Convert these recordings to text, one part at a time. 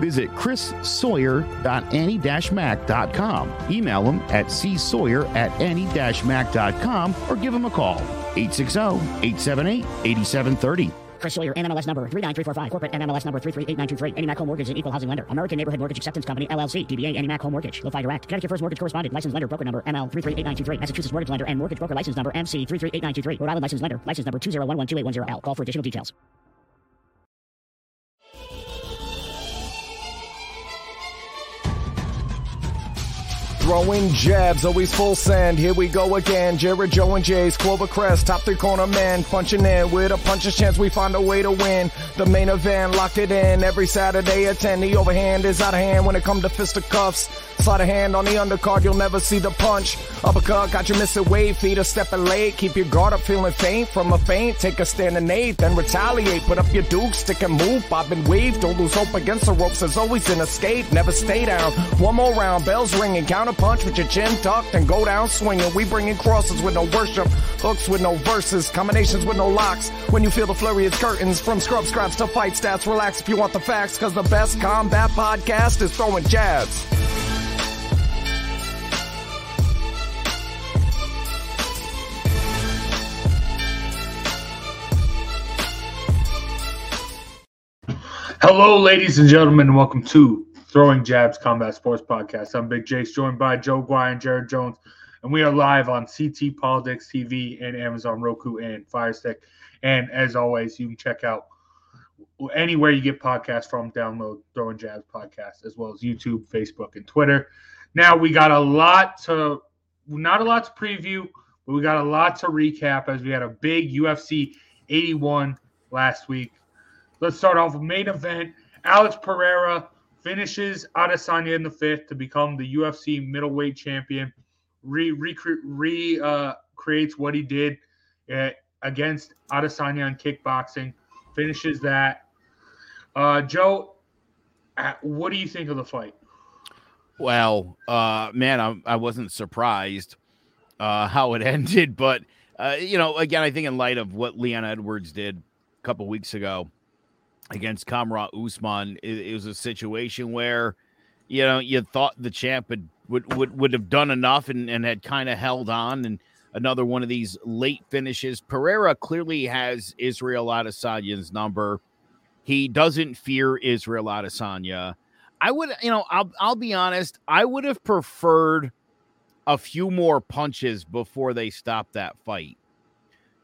Visit chrissawyer.annie-mac.com. Email him at csawyer@annie-mac.com or give him a call, 860-878-8730. Chris Sawyer, NMLS number 39345, corporate NMLS number 338923, AnnieMac Home Mortgage, an equal housing lender, American Neighborhood Mortgage Acceptance Company, LLC, DBA, AnnieMac Home Mortgage, LoFi Direct, Connecticut First Mortgage Correspondent, Licensed Lender, Broker Number, ML 338923, Massachusetts Mortgage Lender and Mortgage Broker License Number, MC 338923, Rhode Island Licensed Lender, License Number 201128110L. Call for additional details. Throwing jabs, always full send. Here we go again. Jared, Joe, and Jay's Clover Crest. Top three corner man, punching in with a puncher's chance. We find a way to win. The main event, locked it in every Saturday at 10. The overhand is out of hand when it comes to fisticuffs. Slide a hand on the undercard, you'll never see the punch. Uppercut, got you missing weight. Feet are stepping late. Keep your guard up, feeling faint from a feint. Take a stand and eight, then retaliate. Put up your dukes, stick and move. Bob and weave. Don't lose hope against the ropes. There's always an escape. Never stay down. One more round, bells ringing. Counter punch with your chin tucked and go down swinging. We bringing crosses with no worship, hooks with no verses, combinations with no locks. When you feel the flurry, it's curtains. From scrub scraps to fight stats, relax if you want the facts, because the best combat podcast is Throwing Jabs. Hello, ladies and gentlemen, and welcome to Throwing Jabs Combat Sports Podcast. I'm Big Jace, joined by Joe Guy and Jared Jones, and we are live on CT Politics TV and Amazon Roku and Firestick. And as always, you can check out anywhere you get podcasts from. Download Throwing Jabs Podcast, as well as YouTube, Facebook, and Twitter. Now we got not a lot to preview, but we got a lot to recap, as we had a big UFC 81 last week. Let's start off with main event. Alex Pereira finishes Adesanya in the fifth to become the UFC middleweight champion, creates what he did against Adesanya in kickboxing, finishes that. Joe, what do you think of the fight? Well, man, I wasn't surprised how it ended, but, again, I think in light of what Leon Edwards did a couple weeks ago against Kamaru Usman, it was a situation where, you thought the champ would have done enough and had kind of held on, and another one of these late finishes. Pereira clearly has Israel Adesanya's number. He doesn't fear Israel Adesanya. I would, I'll be honest, I would have preferred a few more punches before they stopped that fight.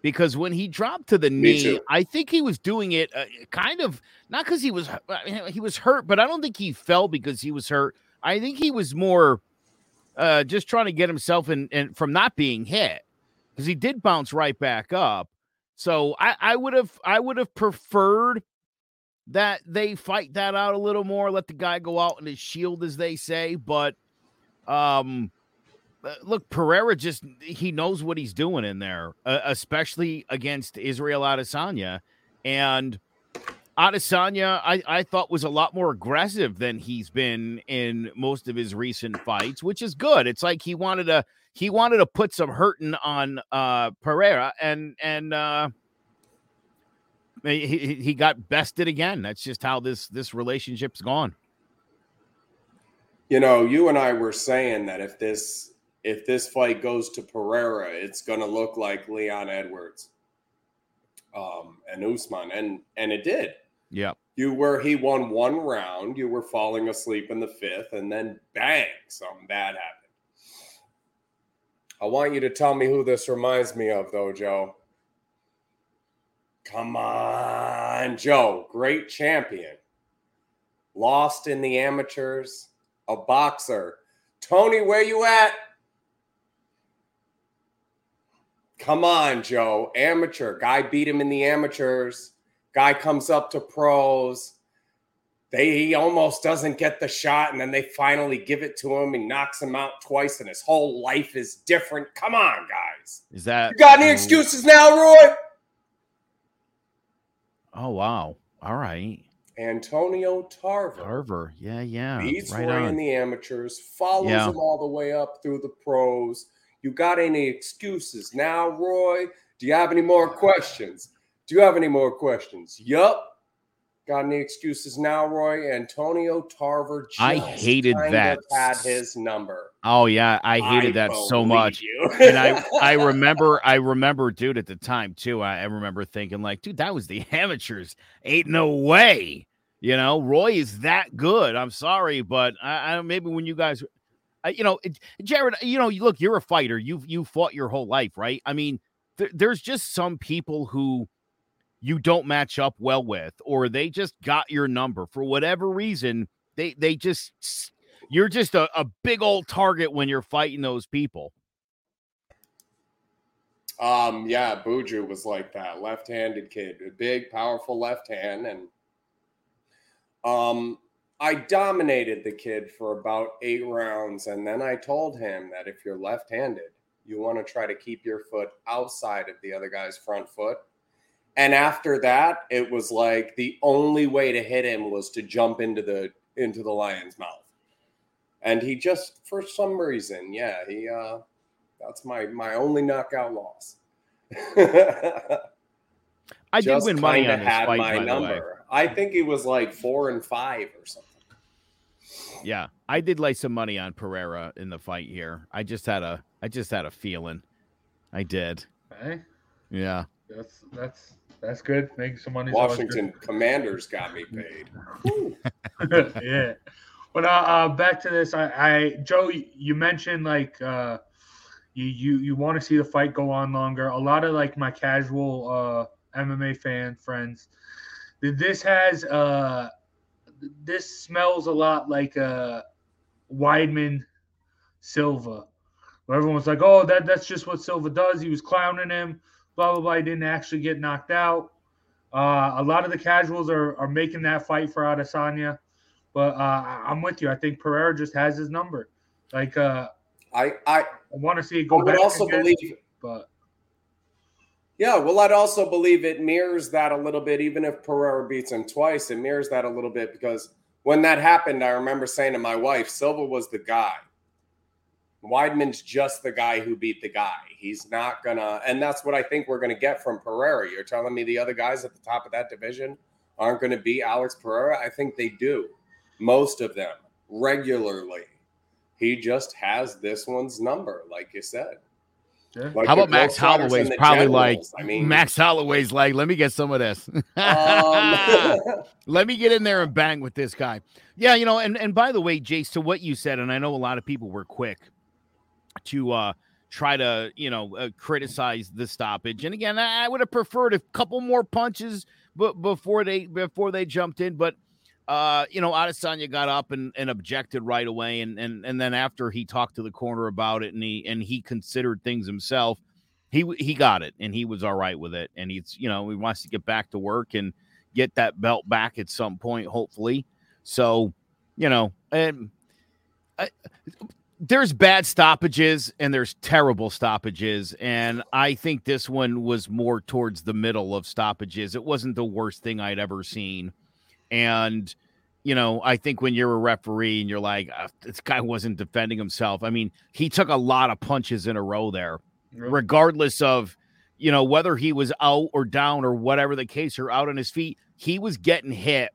Because when he dropped to the knee, I think he was doing it kind of not because he was hurt, but I don't think he fell because he was hurt. I think he was more just trying to get himself in from not being hit, because he did bounce right back up. So I would have preferred that they fight that out a little more, let the guy go out in his shield, as they say. But look, Pereira he knows what he's doing in there, especially against Israel Adesanya. And Adesanya, I thought, was a lot more aggressive than he's been in most of his recent fights, which is good. It's like he wanted to put some hurting on Pereira, and he got bested again. That's just how this relationship's gone. You and I were saying that if this if this fight goes to Pereira, it's going to look like Leon Edwards and Usman. And it did. Yeah. He won one round. You were falling asleep in the fifth, and then bang, something bad happened. I want you to tell me who this reminds me of, though, Joe. Come on, Joe. Great champion. Lost in the amateurs. A boxer. Tony, where you at? Come on, Joe. Amateur. Guy beat him in the amateurs. Guy comes up to pros. He almost doesn't get the shot, and then they finally give it to him and knocks him out twice, and his whole life is different. Come on, guys. Is that you got any excuses now, Roy? Oh, wow. All right. Antonio Tarver. Yeah. Beats Roy in the amateurs, follows him all the way up through the pros. You got any excuses now, Roy? Do you have any more questions? Yup. Got any excuses now, Roy? Antonio Tarver. I hated that. Had his number. Oh yeah, I hated that so much. And I remember, dude, at the time too. I remember thinking, like, dude, that was the amateurs. Ain't no way, you know. Roy is that good. I'm sorry, but I maybe when you guys, you know, Jared, you know, look, you're a fighter. You fought your whole life, right? I mean, there's just some people who you don't match up well with, or they just got your number for whatever reason. They just, you're just a big old target when you're fighting those people. Yeah, Buju was like that left-handed kid, a big, powerful left hand. And I dominated the kid for about 8 rounds. And then I told him that if you're left-handed, you want to try to keep your foot outside of the other guy's front foot. And after that, it was like the only way to hit him was to jump into the lion's mouth. And he just, for some reason, that's my only knockout loss. I did win money on this fight, by the way. I think he was like 4-5 or something. Yeah, I did lay some money on Pereira in the fight here. I just had a feeling. I did. Okay. Yeah. That's good. Making some money. Washington Commanders got me paid. Yeah. But back to this. I Joe, you mentioned like you want to see the fight go on longer. A lot of like my casual MMA friends. This has this smells a lot like Weidman Silva, where everyone's like, oh, that's just what Silva does. He was clowning him. Blah, blah, blah. He didn't actually get knocked out. A lot of the casuals are making that fight for Adesanya. But I'm with you. I think Pereira just has his number. Like, I want to see it go back. I'd also believe it mirrors that a little bit. Even if Pereira beats him twice, it mirrors that a little bit. Because when that happened, I remember saying to my wife, Silva was the guy. Weidman's just the guy who beat the guy. He's not gonna, and that's what I think we're gonna get from Pereira. You're telling me the other guys at the top of that division aren't gonna beat Alex Pereira? I think they do. Most of them regularly. He just has this one's number, like you said. Yeah. Like, how about Max Holloway's probably generals? Like, I mean, Max Holloway's like, let me get some of this. Let me get in there and bang with this guy. Yeah, you know, and by the way, Jace, to what you said, and I know a lot of people were quick to try to, you know, criticize the stoppage. And again, I would have preferred a couple more punches before they jumped in. But, you know, Adesanya got up and objected right away. And then after he talked to the corner about it and he considered things himself, he got it and he was all right with it. And he's, you know, he wants to get back to work and get that belt back at some point, hopefully. So, you know, and there's bad stoppages and there's terrible stoppages. And I think this one was more towards the middle of stoppages. It wasn't the worst thing I'd ever seen. And, you know, I think when you're a referee and you're like, this guy wasn't defending himself. I mean, he took a lot of punches in a row there, regardless of, you know, whether he was out or down or whatever the case or out on his feet, he was getting hit.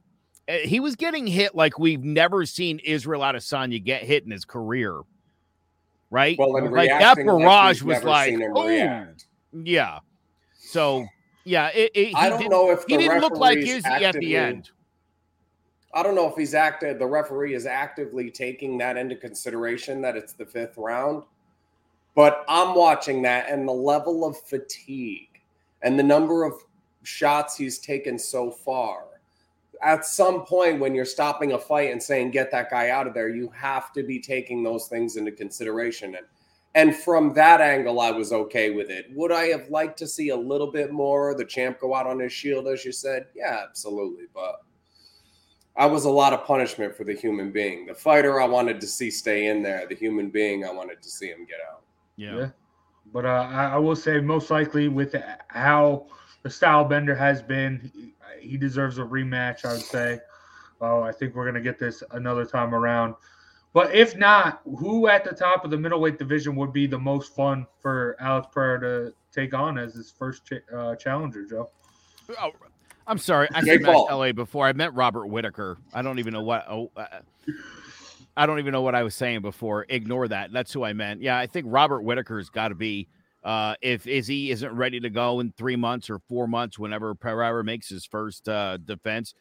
He was getting hit like we've never seen Israel Adesanya get hit in his career. right? Well, and like that barrage was like, oh, yeah. So, yeah, I don't know if he didn't look like his at the end. I don't know if he's acted. The referee is actively taking that into consideration that it's the fifth round. But I'm watching that and the level of fatigue and the number of shots he's taken so far. At some point when you're stopping a fight and saying, get that guy out of there, you have to be taking those things into consideration. And from that angle, I was okay with it. Would I have liked to see a little bit more? The champ go out on his shield, as you said? Yeah, absolutely. But I was a lot of punishment for the human being. The fighter I wanted to see stay in there. The human being, I wanted to see him get out. Yeah. But I will say most likely with how the style bender has been, he deserves a rematch, I would say. Oh, I think we're going to get this another time around. But if not, who at the top of the middleweight division would be the most fun for Alex Pereira to take on as his first challenger, Joe? Oh, I'm sorry. I said LA before. I meant Robert Whitaker. I don't even know what I don't even know what I was saying before. Ignore that. That's who I meant. Yeah, I think Robert Whitaker's got to be if Izzy isn't ready to go in 3 months or 4 months, whenever Pereira makes his first defense,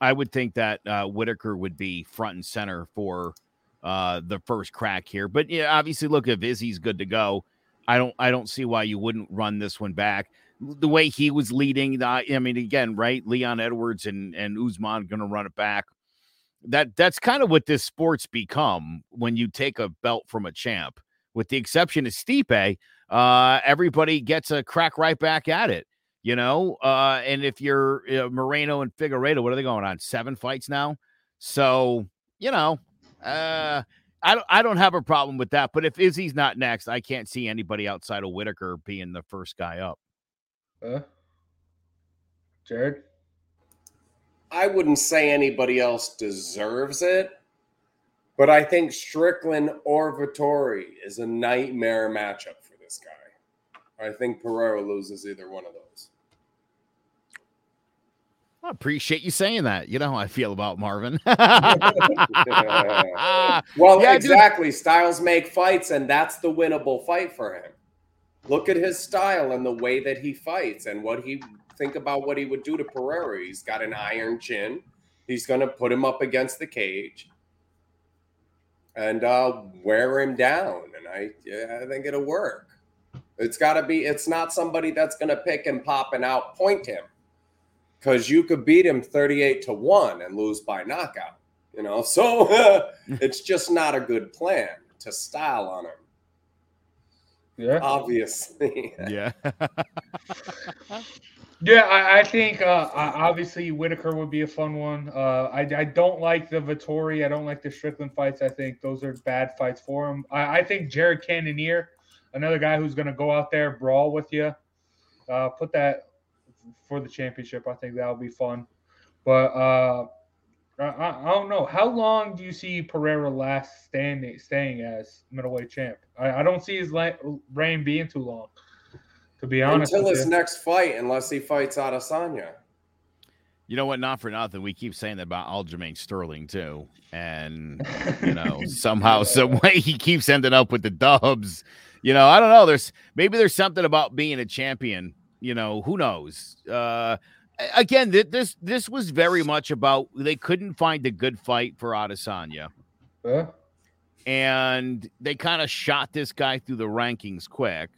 I would think that Whitaker would be front and center for the first crack here. But yeah, obviously, look, if Izzy's good to go, I don't see why you wouldn't run this one back. The way he was leading, I mean, again, right? Leon Edwards and Usman going to run it back. That's kind of what this sport's become when you take a belt from a champ, with the exception of Stipe. Everybody gets a crack right back at it, you know? And if you're Moreno and Figueiredo, what are they going on? 7 fights now? So, you know, I don't have a problem with that. But if Izzy's not next, I can't see anybody outside of Whitaker being the first guy up. Jared? I wouldn't say anybody else deserves it. But I think Strickland or Vettori is a nightmare matchup for this guy. I think Pereira loses either one of those. I appreciate you saying that. You know how I feel about Marvin. Yeah. Well, yeah, exactly. Dude. Styles make fights, and that's the winnable fight for him. Look at his style and the way that he fights and what he think about what he would do to Pereira. He's got an iron chin. He's going to put him up against the cage and wear him down, and I think it'll work. It's got to be. It's not somebody that's going to pick and pop and outpoint him, because you could beat him 38-1 and lose by knockout. You know, so it's just not a good plan to style on him. Yeah, obviously. Yeah. Yeah, I think obviously Whitaker would be a fun one. I don't like the Vettori. I don't like the Strickland fights. I think those are bad fights for him. I think Jared Cannonier, another guy who's going to go out there, brawl with you, put that for the championship. I think that'll be fun. But I don't know. How long do you see Pereira last staying as middleweight champ? I don't see his reign being too long. To be honest, until his next fight, unless he fights Adesanya. You know what? Not for nothing, we keep saying that about Aljamain Sterling too, and you know somehow, some way, he keeps ending up with the dubs. You know, I don't know. There's something about being a champion. You know, who knows? Again, this was very much about they couldn't find a good fight for Adesanya, and they kind of shot this guy through the rankings quick.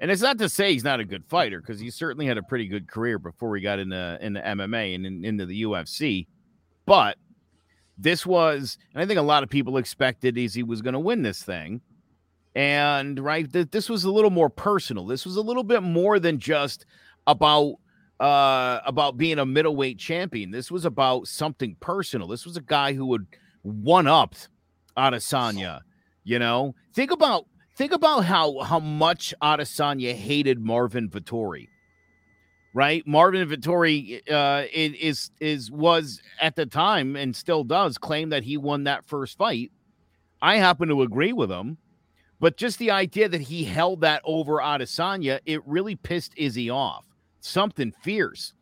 And it's not to say he's not a good fighter, because he certainly had a pretty good career before he got into MMA and into the UFC. But this was, and I think a lot of people expected Izzy was going to win this thing. And, right, this was a little more personal. This was a little bit more than just about being a middleweight champion. This was about something personal. This was a guy who would one-upped Adesanya, you know? Think about how much Adesanya hated Marvin Vettori, right? Marvin Vettori was at the time and still does claim that he won that first fight. I happen to agree with him, but just the idea that he held that over Adesanya, it really pissed Izzy off. Something fierce.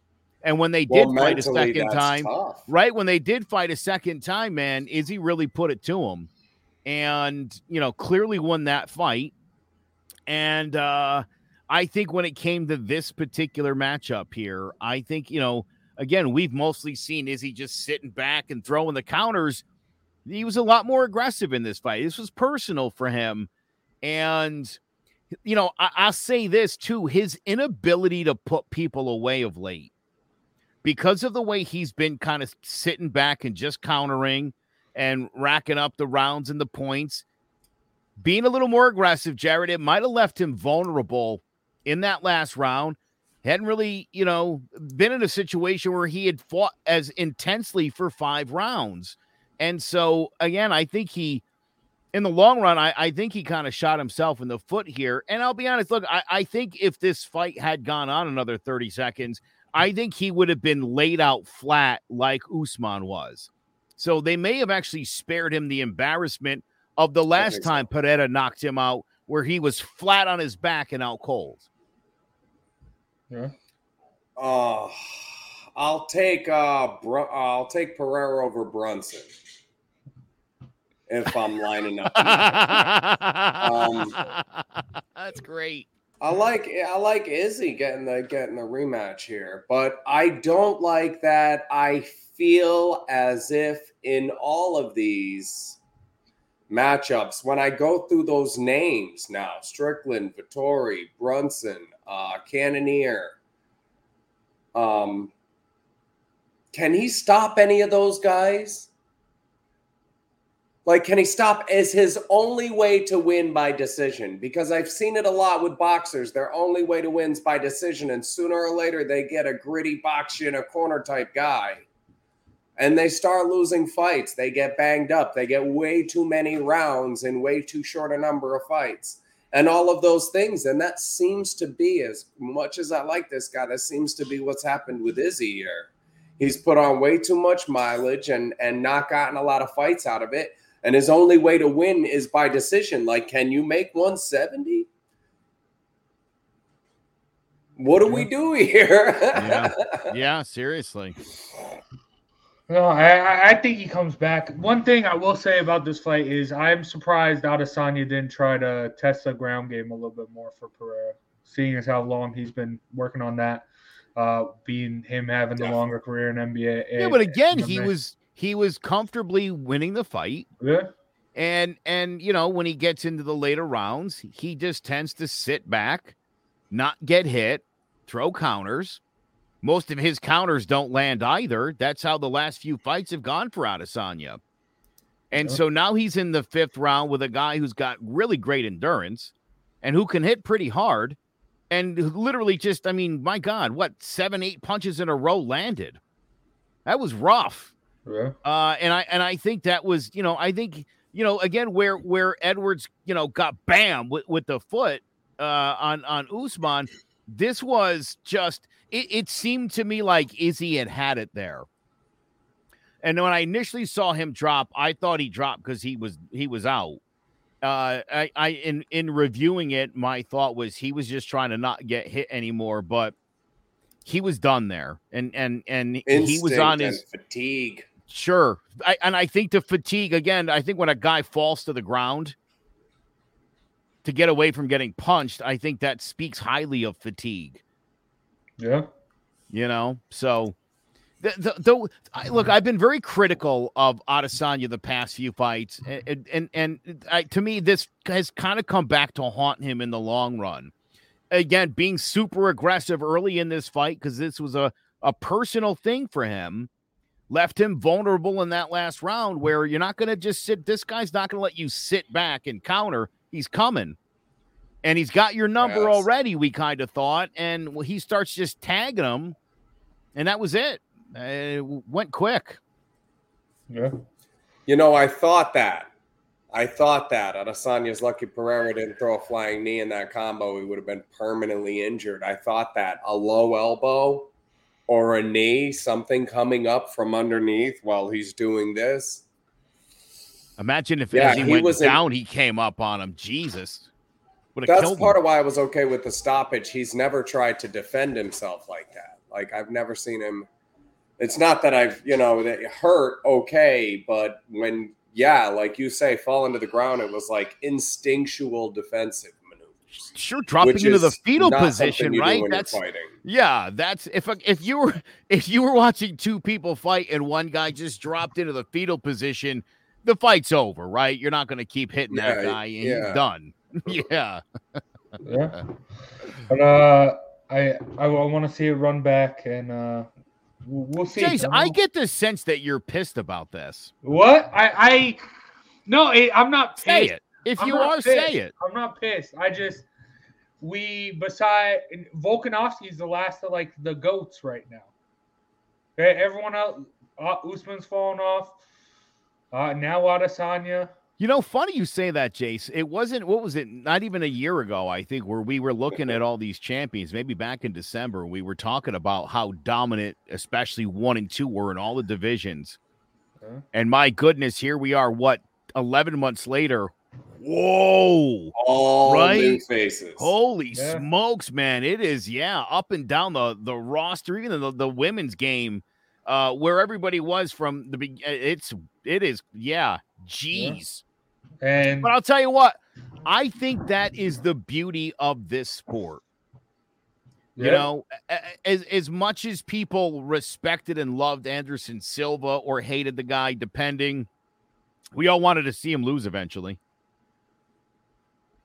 And when they did fight a second time, tough. Right? When they did fight a second time, man, Izzy really put it to him. and, you know, clearly won that fight. And I think when it came to this particular matchup here, I think, you know, again, we've mostly seen Izzy just sitting back and throwing the counters. He was a lot more aggressive in this fight. This was personal for him. And, you know, I'll say this too, his inability to put people away of late, because of the way he's been kind of sitting back and just countering and racking up the rounds and the points, being a little more aggressive, Jared, it might've left him vulnerable in that last round. Hadn't really, you know, been in a situation where he had fought as intensely for 5 rounds. And so, again, I think he, in the long run, I think he kind of shot himself in the foot here. And I'll be honest, look, I think if this fight had gone on another 30 seconds, I think he would have been laid out flat like Usman was. So they may have actually spared him the embarrassment of the last time Pereira knocked him out, where he was flat on his back and out cold. Yeah. I'll take Pereira over Brunson if I'm lining up. That's great. I like Izzy getting the rematch here, but I don't like that. I feel as if in all of these matchups, when I go through those names now, Strickland, Vettori, Brunson, Cannonier, can he stop any of those guys? Like, can he stop? Is his only way to win by decision? Because I've seen it a lot with boxers. Their only way to win is by decision. And sooner or later, they get a gritty box you in a corner type guy. And they start losing fights. They get banged up. They get way too many rounds in way too short a number of fights. And all of those things. And that seems to be, as much as I like this guy, that seems to be what's happened with Izzy here. He's put on way too much mileage and not gotten a lot of fights out of it. And his only way to win is by decision. Like, can you make 170? What do we do here? Yeah, seriously. No, I think he comes back. One thing I will say about this fight is I'm surprised Adesanya didn't try to test the ground game a little bit more for Pereira, seeing as how long he's been working on that, being him having the longer career in NBA. Yeah, but again, he was comfortably winning the fight. Yeah. And, you know, when he gets into the later rounds, he just tends to sit back, not get hit, throw counters. Most of his counters don't land either. That's how the last few fights have gone for Adesanya. And so now he's in the 5th round with a guy who's got really great endurance and who can hit pretty hard and literally just, I mean, my God, what, 7-8 punches in a row landed. That was rough. Yeah. And I think that was, you know, I think, you know, again, where Edwards, you know, got bam with the foot on Usman, this was just, it seemed to me like Izzy had it there. And when I initially saw him drop, I thought he dropped because he was out. I in reviewing it, my thought was he was just trying to not get hit anymore, but he was done there. And he was on his fatigue. Sure. I think the fatigue, again, I think when a guy falls to the ground to get away from getting punched, I think that speaks highly of fatigue. Yeah. You know, so look, I've been very critical of Adesanya the past few fights. And to me, this has kind of come back to haunt him in the long run. Again, being super aggressive early in this fight, because this was a personal thing for him, left him vulnerable in that last round where you're not going to just sit. This guy's not going to let you sit back and counter. He's coming. And he's got your number already, we kind of thought. And he starts just tagging him. And that was it. It went quick. Yeah. You know, I thought that. Adesanya's lucky Pereira didn't throw a flying knee in that combo. He would have been permanently injured. I thought that. A low elbow or a knee, something coming up from underneath while he's doing this. Imagine if he came up on him. Jesus. That's part of why I was okay with the stoppage. He's never tried to defend himself like that. Like, I've never seen him. It's not that I've, you know, that hurt, okay, but when yeah, like you say, falling to the ground, it was like instinctual defensive maneuvers. Sure, dropping into the fetal position, right? That's fighting. Yeah, that's if you were watching two people fight and one guy just dropped into the fetal position, the fight's over, right? You're not going to keep hitting that guy, and he's done. Yeah. Yeah. But I want to see it run back, and we'll see. Chase, I get the sense that you're pissed about this. What? I'm not pissed. Say it. If you are, say it. I'm not pissed. I just Volkanovsky is the last of like the goats right now. Okay, everyone else, Usman's fallen off. Now Adesanya. You know, funny you say that, Jace. It wasn't, what was it, not even a year ago, I think, where we were looking at all these champions, maybe back in December, we were talking about how dominant, especially 1 and 2, were in all the divisions. Okay. And my goodness, here we are, what, 11 months later? Whoa. All right? New faces. Holy smokes, man. It is, up and down the roster, even the women's game. Where everybody was from the beginning, geez. Yeah. And but I'll tell you what, I think that is the beauty of this sport. Yeah. You know, as much as people respected and loved Anderson Silva or hated the guy, depending, we all wanted to see him lose eventually.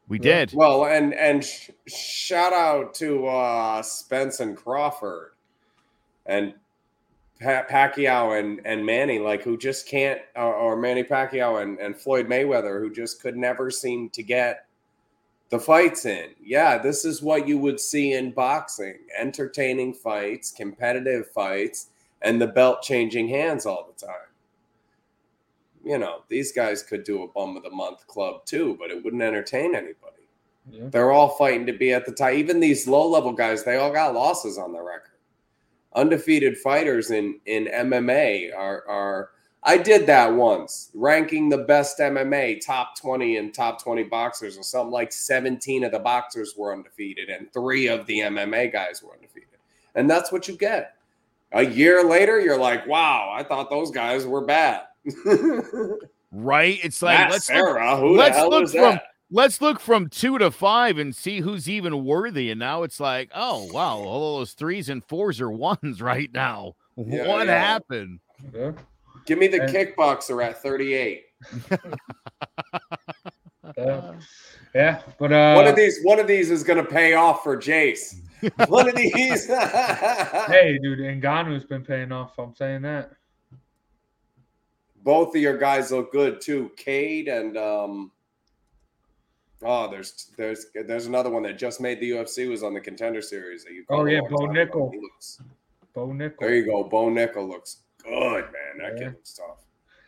We did. Well, and shout out to Spence and Crawford and Pacquiao and Manny, like, who just can't, or Manny Pacquiao and Floyd Mayweather, who just could never seem to get the fights in. Yeah, this is what you would see in boxing: entertaining fights, competitive fights, and the belt changing hands all the time. You know, these guys could do a bum of the month club too, but it wouldn't entertain anybody. Yeah. They're all fighting to be at the top. Even these low level guys, they all got losses on their record. Undefeated fighters in MMA are I did that once, ranking the best MMA top 20 and top 20 boxers, and something like 17 of the boxers were undefeated and 3 of the MMA guys were undefeated. And that's what you get. A year later, you're like, wow, I thought those guys were bad. Right? It's like, let's look from 2 to 5 and see who's even worthy. And now it's like, oh, wow, all those 3s and 4s are 1s right now. Yeah, what happened? Yeah. Give me the kickboxer at 38. Yeah, but one of these is going to pay off for Jace. One of these. Hey, dude, Ngannou's been paying off. I'm saying that. Both of your guys look good, too. Cade and oh, there's another one that just made the UFC, was on the Contender Series. Bo Nickel. Bo Nickel. There you go. Bo Nickel looks good, man. That kid looks tough.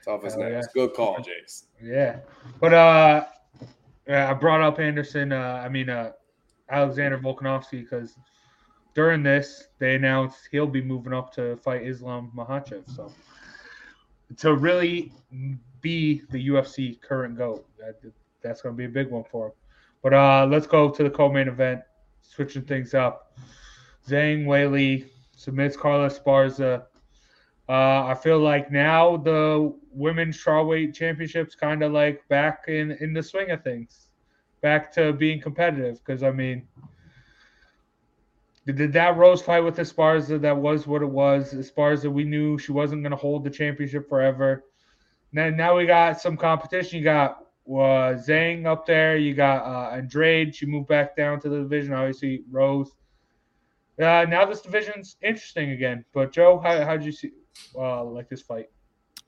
Tough as nails. Yeah. Good call, Jace. Yeah. But I brought up Alexander Volkanovsky, because during this, they announced he'll be moving up to fight Islam Makhachev. So to really be the UFC current GOAT, that's going to be a big one for him. But let's go to the co-main event, switching things up. Zhang Weili submits Carla Esparza. I feel like now the women's strawweight championship's kind of like back in the swing of things, back to being competitive. Because, I mean, did that Rose fight with Esparza, that was what it was. Esparza, we knew she wasn't going to hold the championship forever. Now we got some competition. You got Zhang up there. You got Andrade. She moved back down to the division. Obviously, Rose. Now this division's interesting again. But, Joe, how did you see like this fight?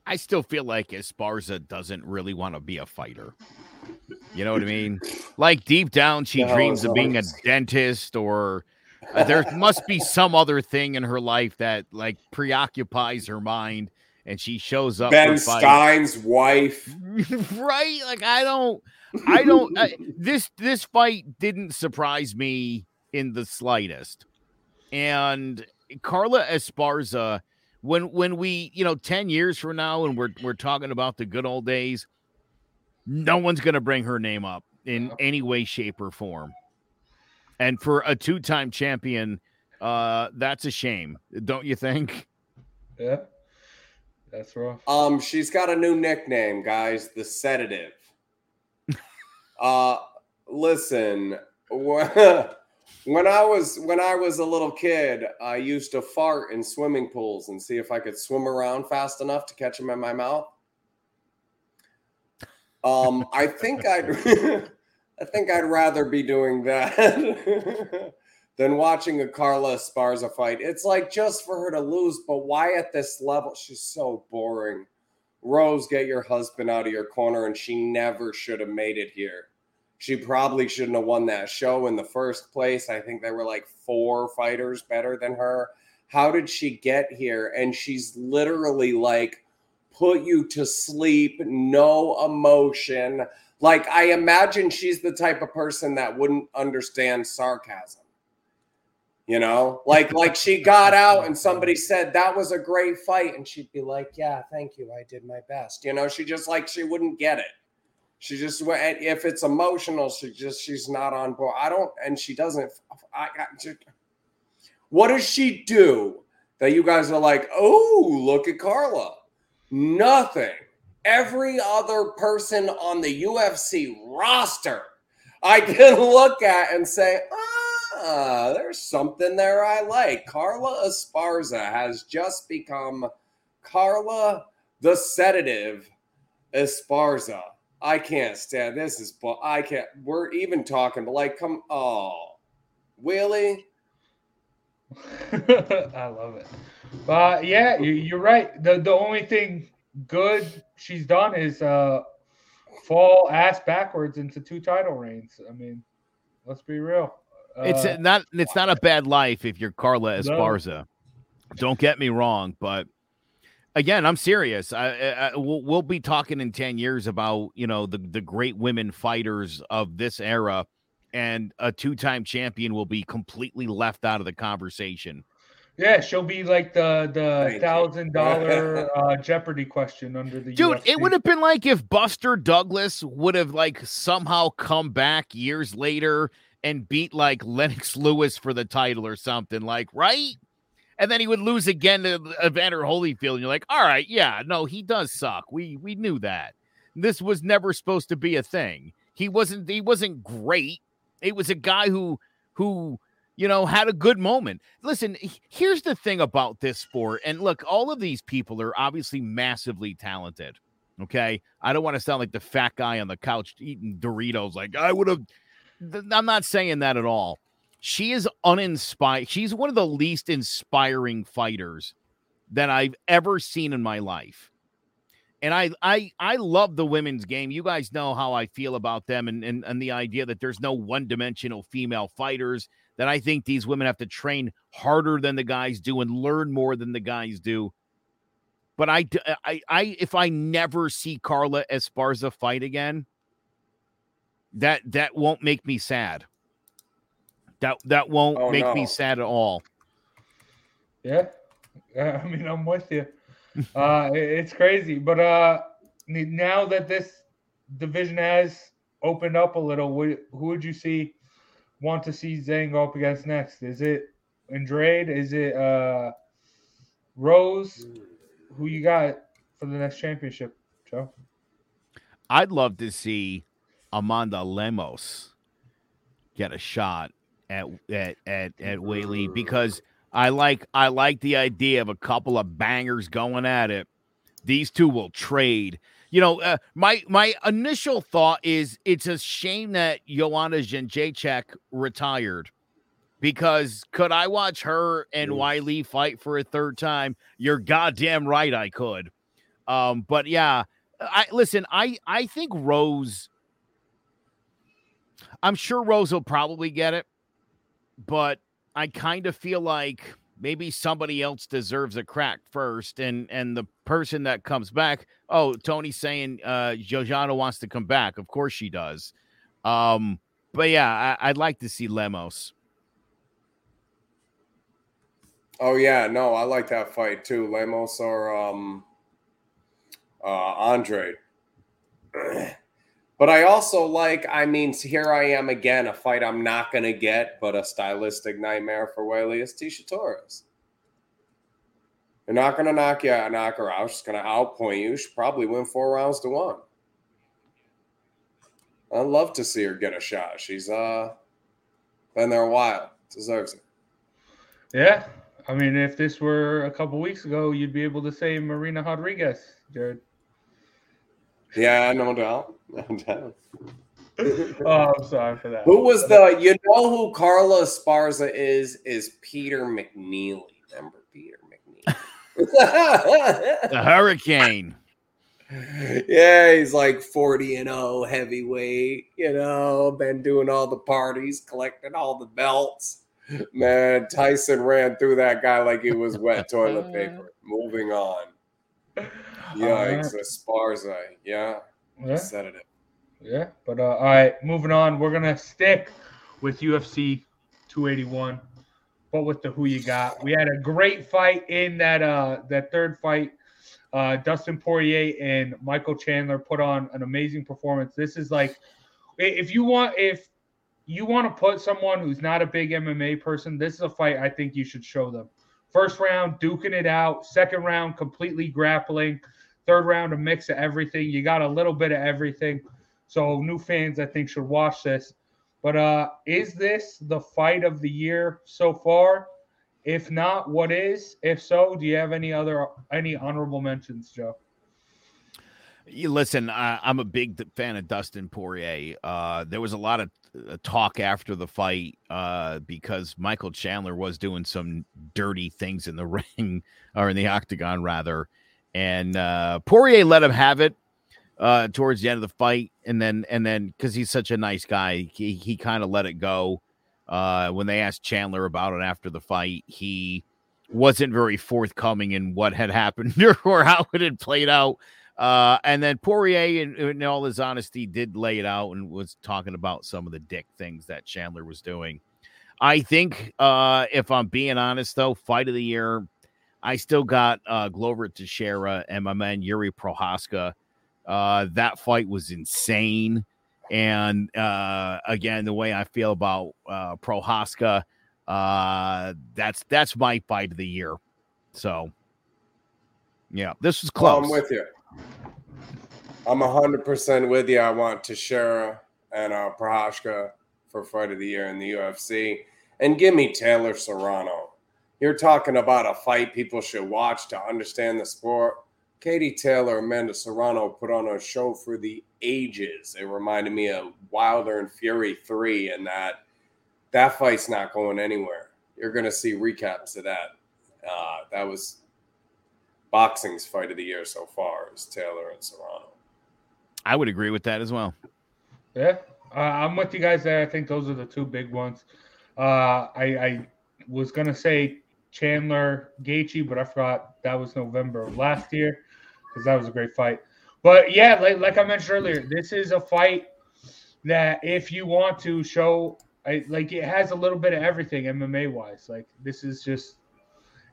I still feel like Esparza doesn't really want to be a fighter. You know what I mean? Like, deep down, she dreams of being a dentist, or there must be some other thing in her life that, like, preoccupies her mind. And she shows up. Ben Stein's wife, right? Like, I don't. This fight didn't surprise me in the slightest. And Carla Esparza, when we, 10 years from now, and we're talking about the good old days, no one's gonna bring her name up in any way, shape, or form. And for a 2-time champion, that's a shame, don't you think? Yeah. That's rough. She's got a new nickname, guys, the Sedative. Listen, when I was a little kid, I used to fart in swimming pools and see if I could swim around fast enough to catch them in my mouth. I think I'd rather be doing that than watching a Carla Esparza fight. It's like just for her to lose, but why at this level? She's so boring. Rose, get your husband out of your corner, and she never should have made it here. She probably shouldn't have won that show in the first place. I think there were like 4 fighters better than her. How did she get here? And she's literally like, put you to sleep, no emotion. Like, I imagine she's the type of person that wouldn't understand sarcasm. You know, like she got out and somebody said that was a great fight. And she'd be like, yeah, thank you. I did my best. You know, she just like, she wouldn't get it. She just went, if it's emotional, she's not on board. What does she do that you guys are like, oh, look at Carla? Nothing. Every other person on the UFC roster I can look at and say, there's something there I like. Carla Esparza has just become Carla the Sedative Esparza. I can't stand this. We're even talking, but like, come on, Willie. I love it. Yeah, you're right. The only thing good she's done is fall ass backwards into 2 title reigns. I mean, let's be real. It's not a bad life if you're Carla Esparza. No. Don't get me wrong, but again, I'm serious. We'll be talking in 10 years about, you know, the great women fighters of this era, and a 2-time champion will be completely left out of the conversation. Yeah, she'll be like the $1,000 Jeopardy question under the UFC. It would have been like if Buster Douglas would have like somehow come back years later and beat like Lennox Lewis for the title or something, like, right? And then he would lose again to Evander Holyfield. And you're like, all right, yeah, no, he does suck. We knew that. This was never supposed to be a thing. He wasn't great. It was a guy who, you know, had a good moment. Listen, here's the thing about this sport. And look, all of these people are obviously massively talented. Okay. I don't want to sound like the fat guy on the couch eating Doritos. Like, I'm not saying that at all. She is uninspired. She's one of the least inspiring fighters that I've ever seen in my life. And I love the women's game. You guys know how I feel about them and the idea that there's no one-dimensional female fighters, that I think these women have to train harder than the guys do and learn more than the guys do. But if I never see Carla Esparza fight again, that won't make me sad. That won't make me sad at all. Yeah. I mean, I'm with you. It's crazy. But now that this division has opened up a little, who would you see want to see Zhang go up against next? Is it Andrade? Is it Rose? Who you got for the next championship, Joe? I'd love to see Amanda Lemos get a shot at Weili, because I like the idea of a couple of bangers going at it. These two will trade. You know, my initial thought is it's a shame that Joanna Jędrzejczyk retired, because could I watch her and Weili fight for a 3rd time? You're goddamn right I could. But yeah, I think Rose, I'm sure Rose will probably get it, but I kind of feel like maybe somebody else deserves a crack first, and the person that comes back, Tony's saying Joanna wants to come back. Of course she does. But yeah, I'd like to see Lemos. Oh yeah, no, I like that fight too. Lemos or Andrade. But I also like, I mean, here I am again, a fight I'm not going to get, but a stylistic nightmare for Weili is Tisha Torres. They're not going to knock you out, knock her out. She's going to outpoint you. She'll probably win 4 rounds to 1. I'd love to see her get a shot. She's been there a while. Deserves it. Yeah. I mean, if this were a couple weeks ago, you'd be able to say Marina Rodriguez, Jared. Yeah, no doubt. No doubt. Oh, I'm sorry for that. Who was the, you know who Carla Esparza is Peter McNeely. Remember Peter McNeely? The Hurricane. Yeah, he's like 40-0 heavyweight, you know, been doing all the parties, collecting all the belts. Man, Tyson ran through that guy like he was wet toilet paper. Moving on. Yikes, Esparza. Yeah. Sedative. Yeah, but all right, moving on. We're going to stick with UFC 281, but with the who you got. We had a great fight in that that third fight. Dustin Poirier and Michael Chandler put on an amazing performance. This is like if you want to put someone who's not a big MMA person, this is a fight I think you should show them. First round, duking it out. Second round, completely grappling. Third round, a mix of everything. You got a little bit of everything. So new fans, I think, should watch this. But is this the fight of the year so far? If not, what is? If so, do you have any honorable mentions, Joe? You listen, I'm a big fan of Dustin Poirier. There was a lot of talk after the fight because Michael Chandler was doing some dirty things in the ring, or in the octagon, rather. And Poirier let him have it. Towards the end of the fight, and then because he's such a nice guy, he kind of let it go. When they asked Chandler about it after the fight, he wasn't very forthcoming in what had happened or how it had played out. And then Poirier, in all his honesty, did lay it out and was talking about some of the dick things that Chandler was doing. I think, if I'm being honest, though, fight of the year, I still got Glover Teixeira and my man Jiří Procházka. That fight was insane. And again, the way I feel about Procházka, that's my fight of the year. So, yeah, this was close. I'm with you. I'm 100% with you. I want Teixeira and Procházka for fight of the year in the UFC. And give me Taylor Serrano. You're talking about a fight people should watch to understand the sport. Katie Taylor, Amanda Serrano put on a show for the ages. It reminded me of Wilder and Fury 3, and that fight's not going anywhere. You're going to see recaps of that. That was boxing's fight of the year so far, is Taylor and Serrano. I would agree with that as well. Yeah, I'm with you guys there. I think those are the two big ones. I was going to say Chandler, Gaethje, but I forgot that was November of last year, because that was a great fight. But yeah, like I mentioned earlier, this is a fight that if you want to show, like, it has a little bit of everything MMA wise. Like, this is just,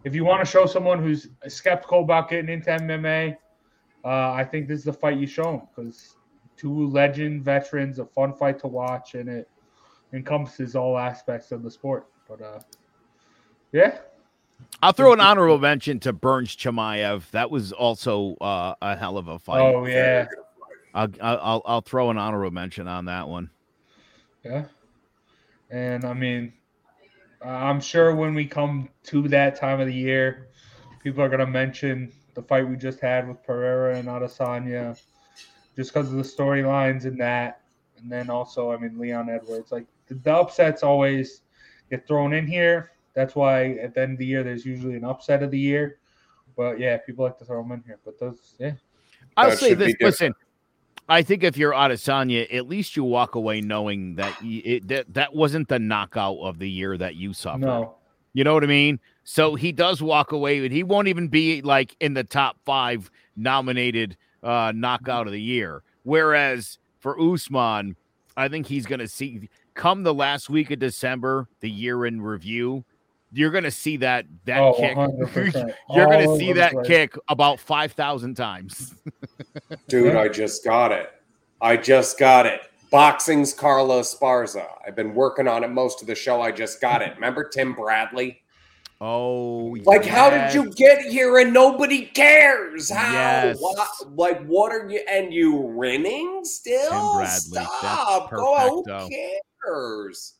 if you want to show someone who's skeptical about getting into MMA, I think this is the fight you show them, because two legend veterans, a fun fight to watch, and it encompasses all aspects of the sport. But yeah. I'll throw an honorable mention to Burns Chimaev. That was also a hell of a fight. Oh yeah, I'll throw an honorable mention on that one. Yeah, and I mean, I'm sure when we come to that time of the year, people are gonna mention the fight we just had with Pereira and Adesanya, just because of the storylines in that, and then also, I mean, Leon Edwards. Like, the upsets always get thrown in here. That's why at the end of the year, there's usually an upset of the year. But yeah, people like to throw them in here. But those, yeah. I'll say this. Listen, I think if you're Adesanya, at least you walk away knowing that that wasn't the knockout of the year that you suffered. No. You know what I mean? So he does walk away, and he won't even be like in the top 5 nominated knockout of the year. Whereas for Usman, I think he's going to see come the last week of December, the year in review. You're going to see that kick. 100%. You're going to see that kick about 5,000 times. Dude, I just got it. Boxing's Carla Esparza. I've been working on it most of the show. I just got it. Remember Tim Bradley? Oh, like, yes. How did you get here and nobody cares? How? Yes. Like, what are you? And you winning still? Tim Bradley. Stop. Go, who cares?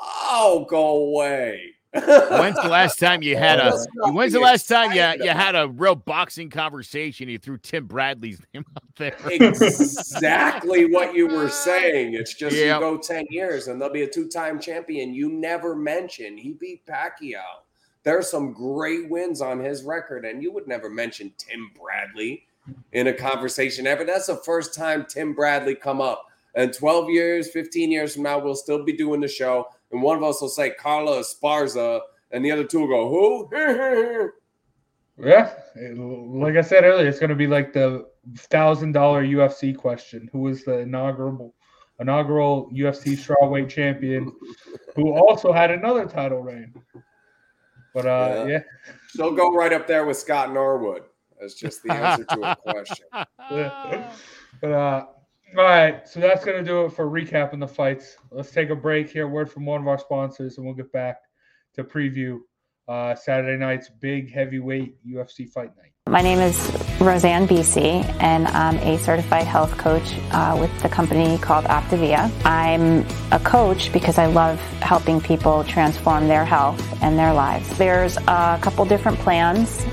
Oh, go away. When's the last time you had a? When's the last time you had a real boxing conversation? You threw Tim Bradley's name out there. Exactly what you were saying. It's just you go 10 years and there'll be a two-time champion you never mention. He beat Pacquiao. There's some great wins on his record, and you would never mention Tim Bradley in a conversation ever. That's the first time Tim Bradley come up. And 12 years, 15 years from now, we'll still be doing the show. And one of us will say Carla Esparza, and the other two will go, who? Yeah. Like I said earlier, it's going to be like the $1,000 UFC question. Who was the inaugural UFC strawweight champion who also had another title reign? But, yeah. She'll go right up there with Scott Norwood. That's just the answer to a question. But, all right, so that's going to do it for recapping the fights. Let's take a break here, word from one of our sponsors, and we'll get back to preview Saturday night's big heavyweight UFC fight night. My name is Roseanne BC, and I'm a certified health coach with the company called Optavia. I'm a coach because I love helping people transform their health and their lives. There's a couple different plans.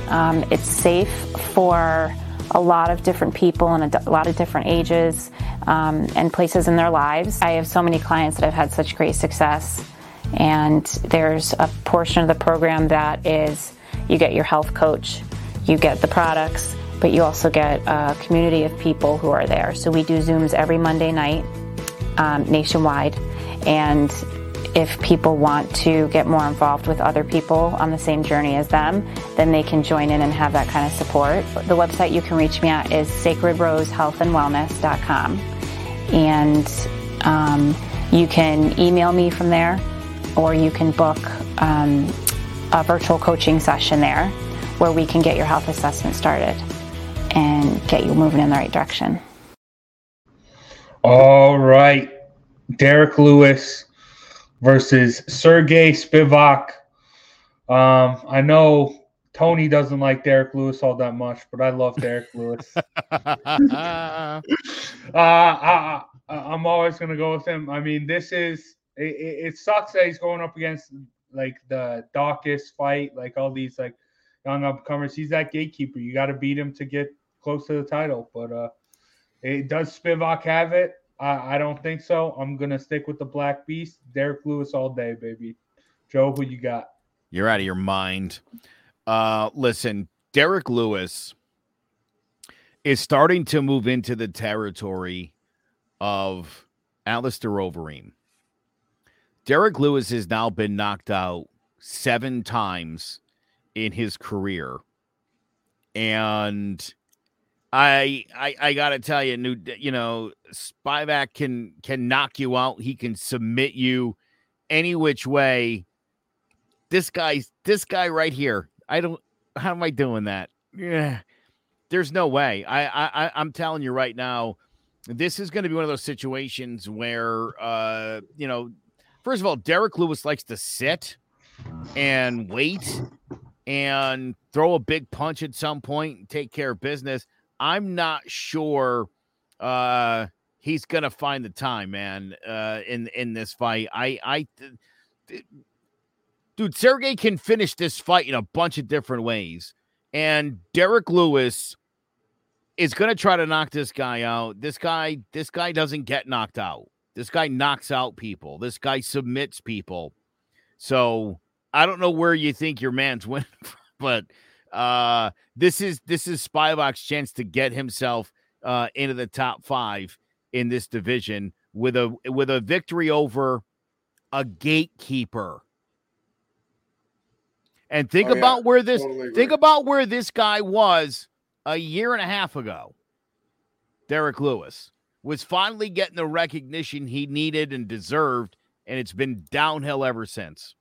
It's safe for a lot of different people and a lot of different ages and places in their lives. I have so many clients that have had such great success, and there's a portion of the program that is you get your health coach, you get the products, but you also get a community of people who are there. So we do Zooms every Monday night nationwide, and if people want to get more involved with other people on the same journey as them, then they can join in and have that kind of support. The website you can reach me at is sacredrosehealthandwellness.com. And you can email me from there, or you can book a virtual coaching session there where we can get your health assessment started and get you moving in the right direction. All right. Derek Lewis versus Sergey Spivak. I know Tony doesn't like Derek Lewis all that much, but I love Derek Lewis. I'm always going to go with him. I mean, this is it sucks that he's going up against, like, the darkest fight, like all these, like, young upcomers. He's that gatekeeper. You got to beat him to get close to the title. But does Spivak have it? I don't think so. I'm going to stick with the Black Beast. Derek Lewis all day, baby. Joe, who you got? You're out of your mind. Listen, Derek Lewis is starting to move into the territory of Alistair Overeem. Derek Lewis has now been knocked out 7 times in his career. And I gotta tell you, Spivak can knock you out. He can submit you any which way. This guy right here. How am I doing that? Yeah, there's no way. I'm telling you right now, this is going to be one of those situations where, first of all, Derek Lewis likes to sit and wait and throw a big punch at some point and take care of business. I'm not sure he's going to find the time, man, in this fight. Dude, Sergey can finish this fight in a bunch of different ways, and Derek Lewis is going to try to knock this guy out. This guy doesn't get knocked out. This guy knocks out people. This guy submits people. So I don't know where you think your man's winning from, but this is Spivak's chance to get himself into the top 5 in this division with a victory over a gatekeeper. And think about where this guy was a year and a half ago. Derek Lewis was finally getting the recognition he needed and deserved, and it's been downhill ever since.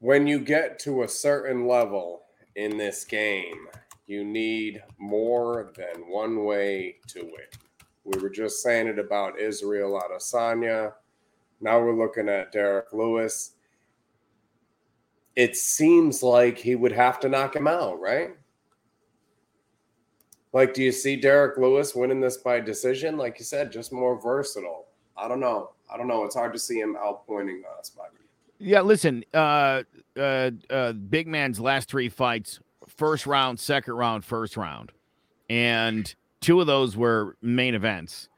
When you get to a certain level in this game, you need more than one way to win. We were just saying it about Israel Adesanya. Now we're looking at Derek Lewis. it seems like he would have to knock him out, right? Like, do you see Derek Lewis winning this by decision? Like you said, just more versatile. I don't know. It's hard to see him outpointing us. Yeah, listen, big man's last three fights, first round, second round, first round. And two of those were main events,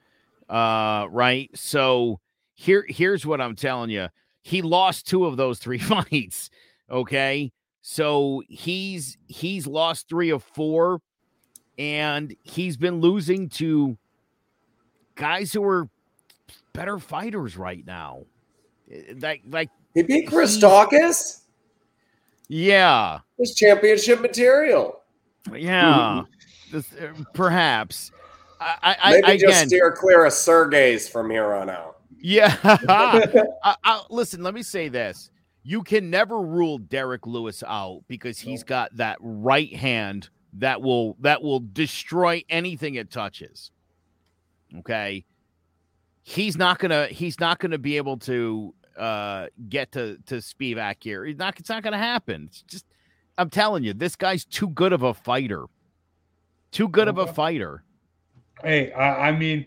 right? So here's what I'm telling you. He lost two of those three fights, okay? So he's lost three of four, and he's been losing to guys who are better fighters right now. Like he beat Chris Dawkins? Yeah. His championship material. Yeah. Perhaps. Maybe just steer clear of Sergey's from here on out. Yeah. Listen, let me say this. You can never rule Derek Lewis out because he's got that right hand that will destroy anything it touches. Okay. He's not gonna be able to get to Spivak here. It's not gonna happen. It's just, I'm telling you, this guy's too good of a fighter. Hey, I mean,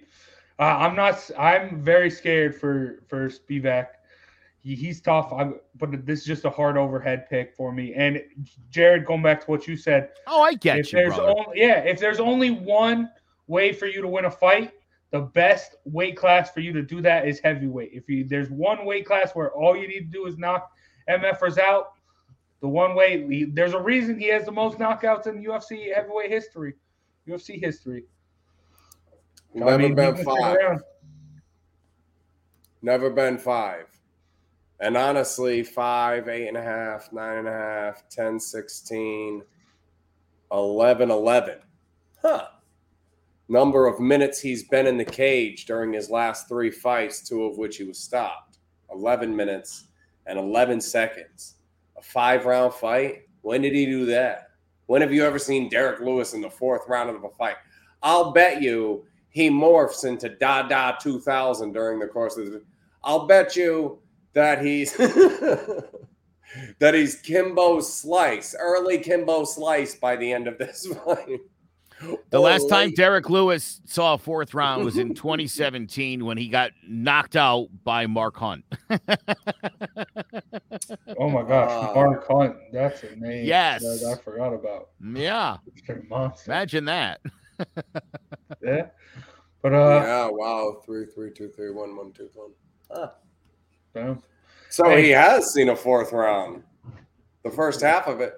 I'm very scared for Spivak. He's tough. But this is just a hard overhead pick for me. And Jared, going back to what you said. Oh, I get if you, there's brother. If there's only one way for you to win a fight, the best weight class for you to do that is heavyweight. There's one weight class where all you need to do is knock MFers out, the one way, there's a reason he has the most knockouts in UFC heavyweight history. UFC history. Never been five. And honestly, 5, 8.5, 9.5, 10, 16, 11. Huh. Number of minutes he's been in the cage during his last three fights, two of which he was stopped. 11 minutes and 11 seconds. A 5-round fight? When did he do that? When have you ever seen Derek Lewis in the 4th round of a fight? I'll bet you he morphs into Dada 2000 during the course of the... I'll bet you that he's... that he's Kimbo Slice, early Kimbo Slice by the end of this fight. The last time Derek Lewis saw a 4th round was in 2017 when he got knocked out by Mark Hunt. Oh, my gosh. Mark Hunt. That's a name. Yes. That I forgot about. Yeah. Imagine that. Yeah. But, yeah, wow. 3, 3, 2, 3, 1, 1, 2, 1. Ah. Yeah. So he has seen a 4th round. The first half of it.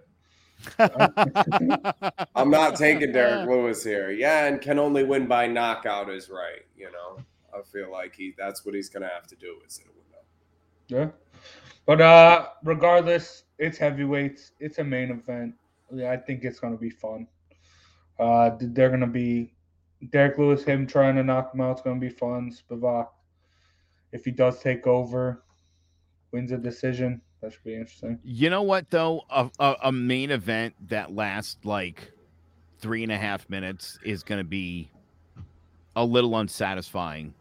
I'm not taking Derek Lewis here. Yeah, and can only win by knockout is right. You know, I feel like that's what he's going to have to do is hit a window. Yeah. But regardless, it's heavyweights. It's a main event. Yeah, I think it's going to be fun. They're going to be Derek Lewis, him trying to knock him out is going to be fun. Spivak, if he does take over, wins a decision. That should be interesting. You know what, though? A main event that lasts like 3.5 minutes is going to be a little unsatisfying,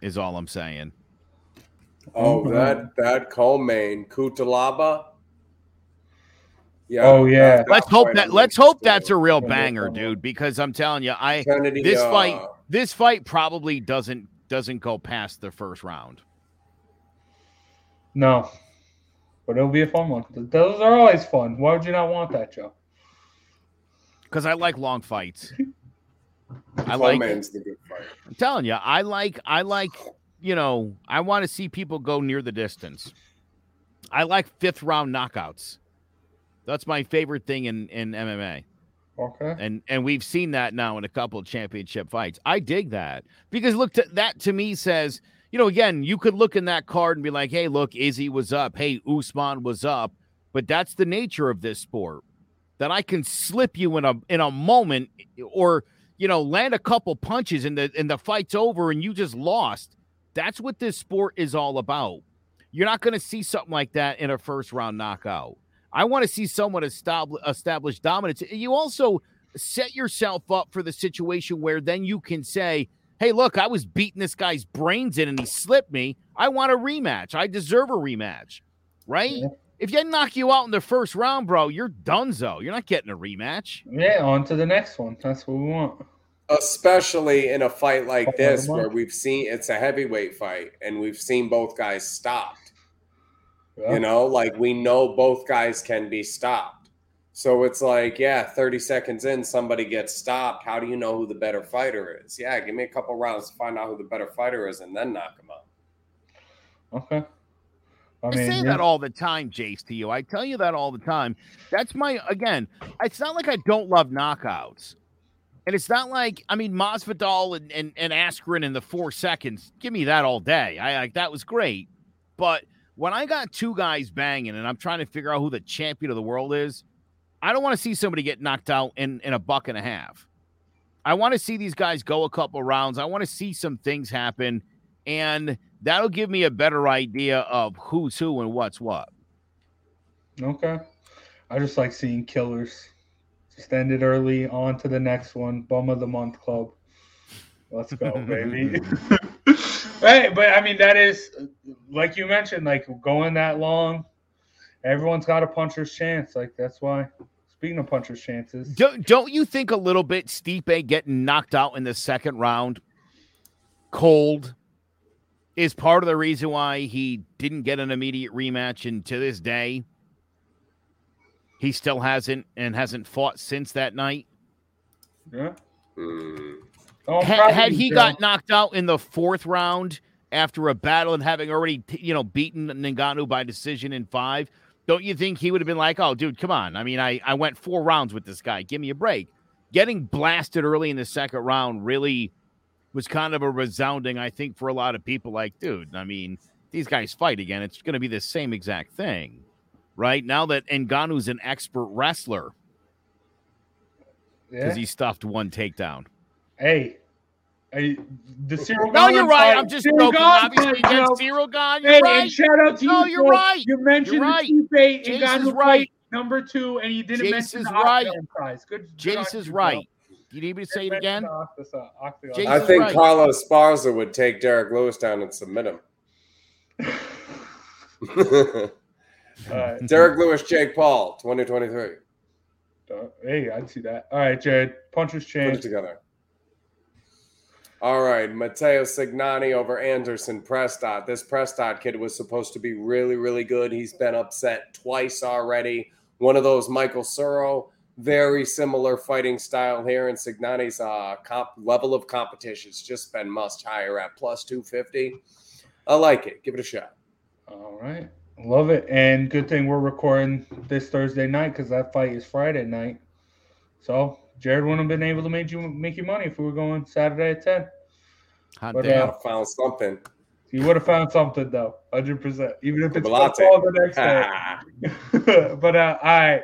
is all I'm saying. Oh, that co-main, Kutalaba. Yeah. Oh, yeah. Let's hope that's a real banger, dude, because I'm telling you, this fight probably doesn't go past the first round. No, but it'll be a fun one. Those are always fun. Why would you not want that, Joe? Because I like long fights. I like. Man's the good fight. I'm telling you, I like. You know, I want to see people go near the distance. I like 5th round knockouts. That's my favorite thing in MMA. Okay. And we've seen that now in a couple of championship fights. I dig that because look, that to me says. You know, again, you could look in that card and be like, hey, look, Izzy was up. Hey, Usman was up. But that's the nature of this sport, that I can slip you in a moment or, you know, land a couple punches and the fight's over and you just lost. That's what this sport is all about. You're not going to see something like that in a first-round knockout. I want to see someone establish dominance. You also set yourself up for the situation where then you can say, hey, look, I was beating this guy's brains in and he slipped me. I want a rematch. I deserve a rematch, right? Yeah. If they knock you out in the first round, bro, you're donezo. You're not getting a rematch. Yeah, on to the next one. That's what we want. Especially in a fight like this where we've seen it's a heavyweight fight and we've seen both guys stopped. Yeah. You know, like we know both guys can be stopped. So it's like, yeah, 30 seconds in, somebody gets stopped. How do you know who the better fighter is? Yeah, give me a couple rounds to find out who the better fighter is and then knock him out. Okay. I mean, I say that all the time, Jace, to you. I tell you that all the time. That's my, again, it's not like I don't love knockouts. And it's not like, I mean, Masvidal and Askren in the 4 seconds, give me that all day. That was great. But when I got two guys banging and I'm trying to figure out who the champion of the world is, I don't want to see somebody get knocked out in 1.5 rounds. I want to see these guys go a couple rounds. I want to see some things happen. And that'll give me a better idea of who's who and what's what. Okay. I just like seeing killers. Just end it early, on to the next one. Bum of the month club. Let's go, baby. Hey, but I mean, that is, like you mentioned, like going that long, everyone's got a puncher's chance. Like, that's why. Speaking of puncher's chances. Don't you think a little bit Stipe getting knocked out in the second round cold is part of the reason why he didn't get an immediate rematch, and to this day, he still hasn't fought since that night? Yeah. Had he got knocked out in the fourth round after a battle and having already, beaten Ngannou by decision in 5, don't you think he would have been like, oh, dude, come on. I mean, I went 4 rounds with this guy. Give me a break. Getting blasted early in the second round really was kind of a resounding, I think, for a lot of people, like, dude, I mean, these guys fight again. It's going to be the same exact thing, right? Now that Ngannou's an expert wrestler because he stuffed one takedown. Hey, the Cyril Gane. No, you're right. I'm just joking. Obviously, against Cyril Gane. You're right. And shout out to you. You're right. You mentioned the Stipe Ngannou fight number 2, and you didn't mention the Octagon prize. Good. Jace is right. You need me to say it again? I think Carla Esparza would take Derek Lewis down and submit him. Derek Lewis, Jake Paul, 2023. Hey, I'd see that. All right, Jared. Puncher's chance. Put it together. All right, Matteo Signani over Anderson Prestott. This Prestott kid was supposed to be really, really good. He's been upset twice already. One of those Michael Cero. Very similar fighting style here, and Signani's level of competition has just been much higher at +250. I like it. Give it a shot. All right. Love it. And good thing we're recording this Thursday night because that fight is Friday night. So Jared wouldn't have been able to make you money if we were going Saturday at 10. I found something. You would have found something, though, 100%. Even if it's football the next day. But all right.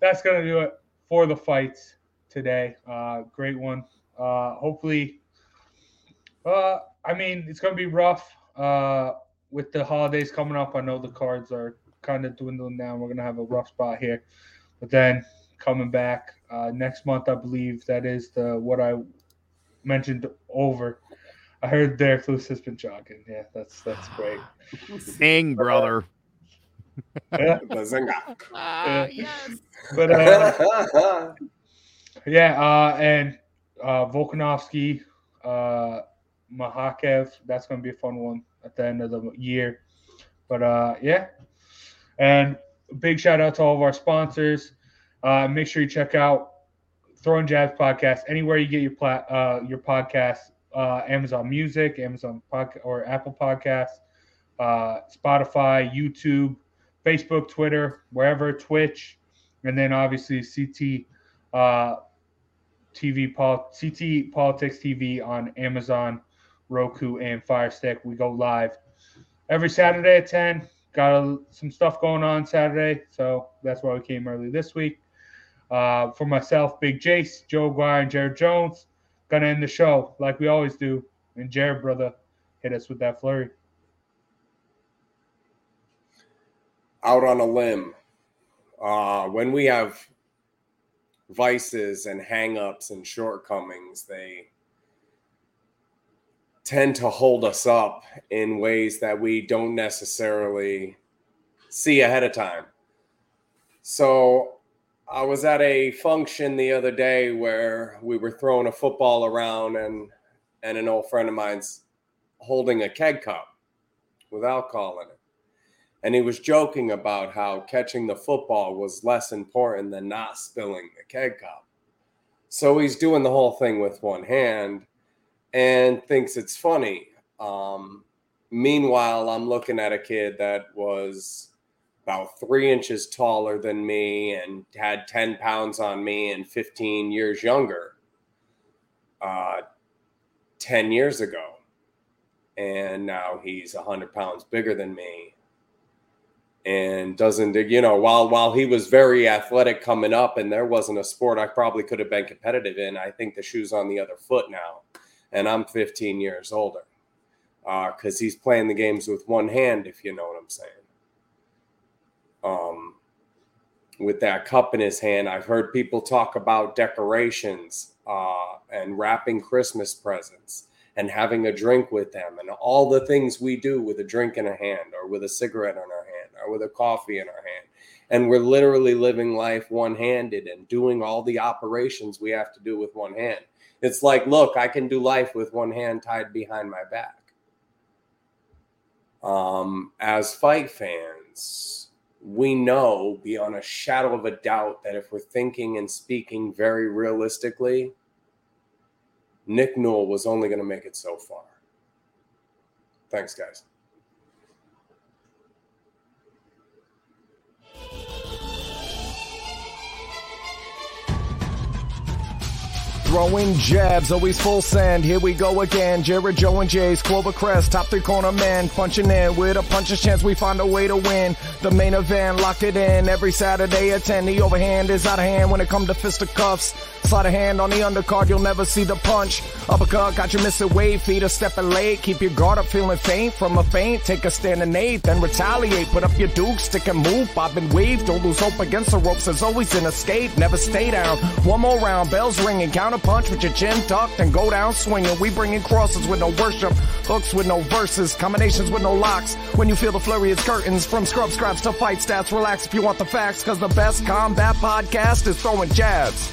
That's going to do it for the fights today. Great one. Hopefully, I mean, it's going to be rough with the holidays coming up. I know the cards are kind of dwindling down. We're going to have a rough spot here. But then coming back next month, I believe that is what I mentioned over. I heard Derek Lewis has been jogging. Yeah, that's great. Sing, brother. And Volkanovsky, Makhachev, that's going to be a fun one at the end of the year. But and big shout out to all of our sponsors. Make sure you check out Throwing Jabs podcast anywhere you get your podcast, Amazon Music, Amazon Podcast, or Apple Podcasts, Spotify, YouTube, Facebook, Twitter, wherever, Twitch, and then obviously CT Politics TV on Amazon, Roku, and Fire Stick. We go live every Saturday at 10. Got some stuff going on Saturday, so that's why we came early this week. For myself, Big Jace, Joe Guire, and Jared Jones, going to end the show like we always do. And Jared, brother, hit us with that flurry. Out on a limb, when we have vices and hang-ups and shortcomings, they tend to hold us up in ways that we don't necessarily see ahead of time. So I was at a function the other day where we were throwing a football around, and an old friend of mine's holding a keg cup with alcohol in it. And he was joking about how catching the football was less important than not spilling the keg cup. So he's doing the whole thing with one hand and thinks it's funny. Meanwhile, I'm looking at a kid that was about 3 inches taller than me and had 10 pounds on me and 15 years younger 10 years ago. And now he's 100 pounds bigger than me. And doesn't, you know, while he was very athletic coming up and there wasn't a sport I probably could have been competitive in, I think the shoe's on the other foot now. And I'm 15 years older because he's playing the games with one hand, if you know what I'm saying. With that cup in his hand, I've heard people talk about decorations and wrapping Christmas presents and having a drink with them and all the things we do with a drink in a hand or with a cigarette in our hand or with a coffee in our hand. And we're literally living life one-handed and doing all the operations we have to do with one hand. It's like, look, I can do life with one hand tied behind my back. As fight fans, we know beyond a shadow of a doubt that if we're thinking and speaking very realistically, Nick Newell was only going to make it so far. Thanks, guys. Throwing jabs, always full send. Here we go again. Jared, Joe, and Jay's Clover Crest. Top three corner man, punching in. With a puncher's chance, we find a way to win. The main event, locked it in. Every Saturday at 10. The overhand is out of hand when it comes to fisticuffs. Slide a hand on the undercard, you'll never see the punch. Uppercut, got you missing weight. Feet are stepping late. Keep your guard up, feeling faint from a feint. Take a stand and eight, then retaliate. Put up your dukes, stick and move. Bob and weave. Don't lose hope against the ropes. There's always an escape. Never stay down. One more round, bells ringing. Counter punch with your chin tucked and go down swinging. We bringing crosses with no worship, hooks with no verses, combinations with no locks. When you feel the flurry, it's curtains. From scrub scraps to fight stats, relax if you want the facts, because the best combat podcast is Throwing Jabs.